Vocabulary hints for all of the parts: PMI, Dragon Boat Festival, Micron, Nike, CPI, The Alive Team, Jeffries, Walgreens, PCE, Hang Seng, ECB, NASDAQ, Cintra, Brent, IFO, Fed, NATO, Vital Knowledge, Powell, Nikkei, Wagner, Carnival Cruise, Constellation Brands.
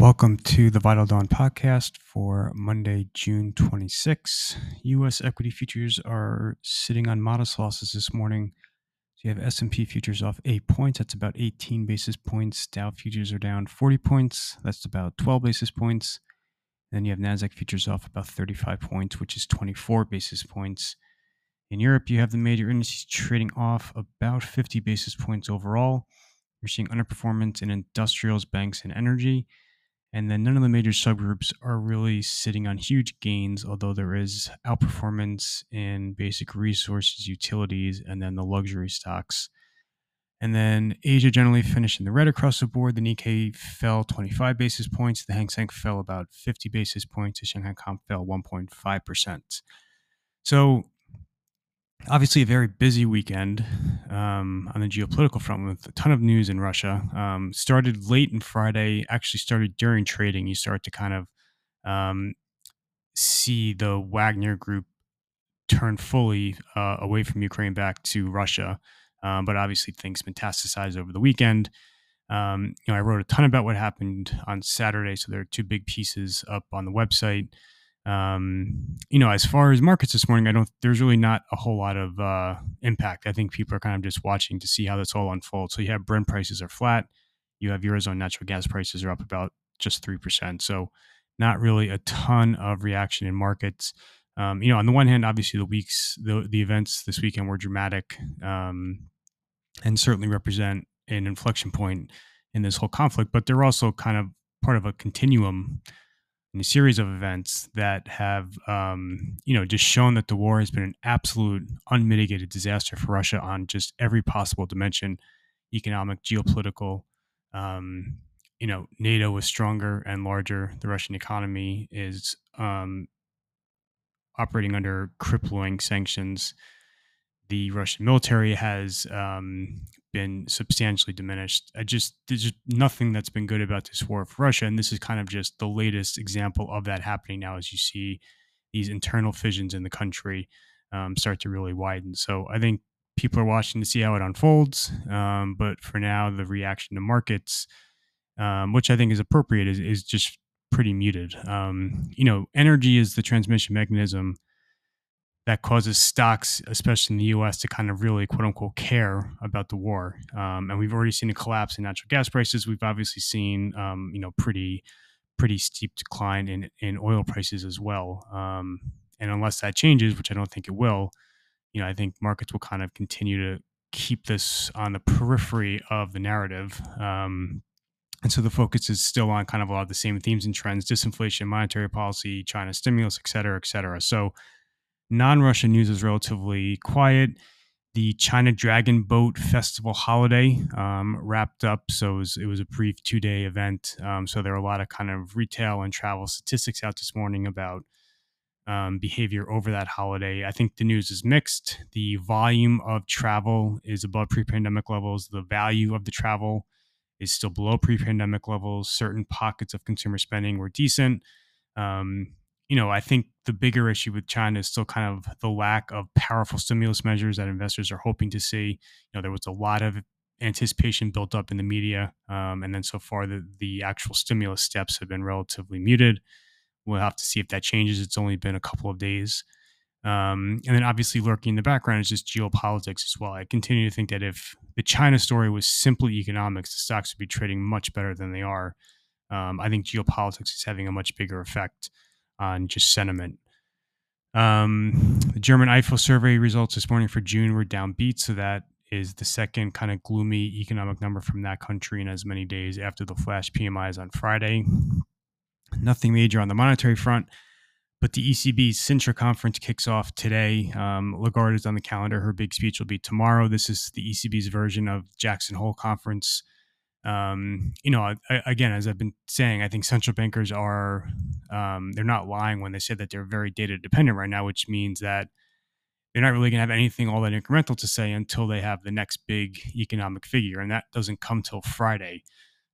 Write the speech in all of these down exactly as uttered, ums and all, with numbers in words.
Welcome to the Vital Dawn podcast for Monday, June twenty-sixth. U S equity futures are sitting on modest losses this morning. So you have S and P futures off eight points. That's about eighteen basis points. Dow futures are down forty points. That's about twelve basis points. Then you have NASDAQ futures off about thirty-five points, which is twenty-four basis points. In Europe, you have the major indices trading off about fifty basis points overall. You're seeing underperformance in industrials, banks, and energy. And then none of the major subgroups are really sitting on huge gains, although there is outperformance in basic resources, utilities, and then the luxury stocks. And then Asia generally finished in the red across the board. The Nikkei fell twenty-five basis points. The Hang Seng fell about fifty basis points. The Shanghai Comp fell one point five percent. So obviously a very busy weekend um, on the geopolitical front with a ton of news in Russia. Um, started late on Friday, actually started during trading. You start to kind of um, see the Wagner group turn fully uh, away from Ukraine back to Russia. Um, but obviously things metastasized over the weekend. Um, you know, I wrote a ton about what happened on Saturday. So there are two big pieces up on the website. Um, you know, as far as markets this morning, I don't, there's really not a whole lot of uh, impact. I think people are kind of just watching to see how this all unfolds. So you have Brent prices are flat. You have Eurozone natural gas prices are up about just three percent. So not really a ton of reaction in markets. Um, you know, on the one hand, obviously the weeks, the, the events this weekend were dramatic um, and certainly represent an inflection point in this whole conflict, but they're also kind of part of a continuum in a series of events that have, um, you know, just shown that the war has been an absolute unmitigated disaster for Russia on just every possible dimension, economic, geopolitical. Um, you know, NATO is stronger and larger. The Russian economy is um, operating under crippling sanctions. The Russian military has um, been substantially diminished. I just, there's just nothing that's been good about this war for Russia. And this is kind of just the latest example of that happening now as you see these internal fissions in the country um, start to really widen. So I think people are watching to see how it unfolds. Um, but for now, the reaction to markets, um, which I think is appropriate, is, is just pretty muted. Um, you know, energy is the transmission mechanism that causes stocks, especially in the U S, to kind of really, quote unquote, care about the war. Um, and we've already seen a collapse in natural gas prices. We've obviously seen, um, you know, pretty, pretty steep decline in, in oil prices as well. Um, and unless that changes, which I don't think it will, you know, I think markets will kind of continue to keep this on the periphery of the narrative. Um, and so the focus is still on kind of a lot of the same themes and trends: disinflation, monetary policy, China stimulus, et cetera, et cetera. So non-Russian news is relatively quiet. The China Dragon Boat Festival holiday um, wrapped up, so it was, it was a brief two-day event. Um, so there are a lot of kind of retail and travel statistics out this morning about um, behavior over that holiday. I think the news is mixed. The volume of travel is above pre-pandemic levels. The value of the travel is still below pre-pandemic levels. Certain pockets of consumer spending were decent. Um, You know, I think the bigger issue with China is still kind of the lack of powerful stimulus measures that investors are hoping to see. You know, there was a lot of anticipation built up in the media. Um, and then so far, the, the actual stimulus steps have been relatively muted. We'll have to see if that changes. It's only been a couple of days. Um, and then obviously lurking in the background is just geopolitics as well. I continue to think that if the China story was simply economics, the stocks would be trading much better than they are. Um, I think geopolitics is having a much bigger effect on just sentiment. Um, the German I F O survey results this morning for June were downbeat, so that is the second kind of gloomy economic number from that country in as many days after the flash P M Is on Friday. Nothing major on the monetary front, but the E C B's Cintra conference kicks off today. Um, Lagarde is on the calendar. Her big speech will be tomorrow. This is the E C B's version of Jackson Hole conference. Um, you know, I, again, as I've been saying, I think central bankers are, um, they're not lying when they say that they're very data dependent right now, which means that they're not really going to have anything all that incremental to say until they have the next big economic figure. And that doesn't come till Friday.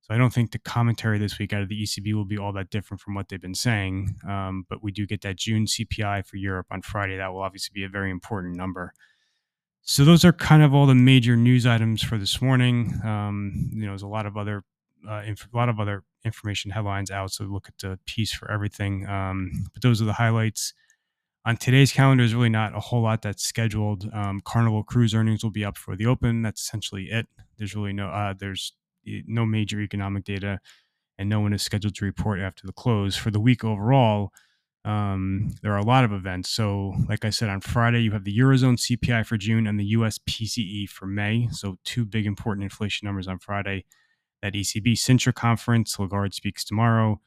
So I don't think the commentary this week out of the E C B will be all that different from what they've been saying. Um, but we do get that June C P I for Europe on Friday. That will obviously be a very important number. So those are kind of all the major news items for this morning. Um, you know, there's a lot of other uh, inf- a lot of other information headlines out, so look at the piece for everything. Um, but those are the highlights. On today's calendar, there's really not a whole lot that's scheduled. Um, Carnival Cruise earnings will be up for the open. That's essentially it. There's really no uh, there's no major economic data, and no one is scheduled to report after the close. For the week overall, um, there are a lot of events. So like I said, on Friday, you have the Eurozone C P I for June and the U S P C E for May. So two big important inflation numbers on Friday. That E C B Cintra conference, Lagarde speaks tomorrow.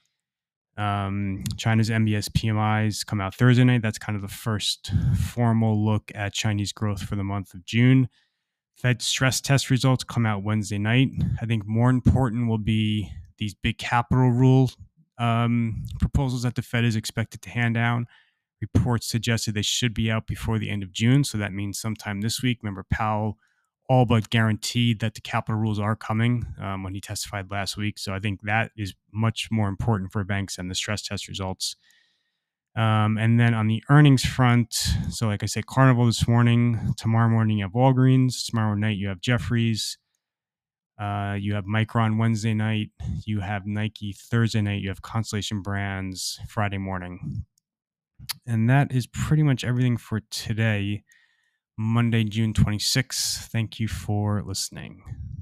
Um, China's N B S P M Is come out Thursday night. That's kind of the first formal look at Chinese growth for the month of June. Fed stress test results come out Wednesday night. I think more important will be these big capital rule um, proposals that the Fed is expected to hand down. Reports suggested they should be out before the end of June. So that means sometime this week. Remember, Powell all but guaranteed that the capital rules are coming um, when he testified last week. So I think that is much more important for banks than the stress test results. Um, and then on the earnings front, so like I said, Carnival this morning, tomorrow morning you have Walgreens, tomorrow night you have Jeffries, uh, you have Micron Wednesday night, you have Nike Thursday night, you have Constellation Brands Friday morning. And that is pretty much everything for today. Monday, June twenty-sixth. Thank you for listening.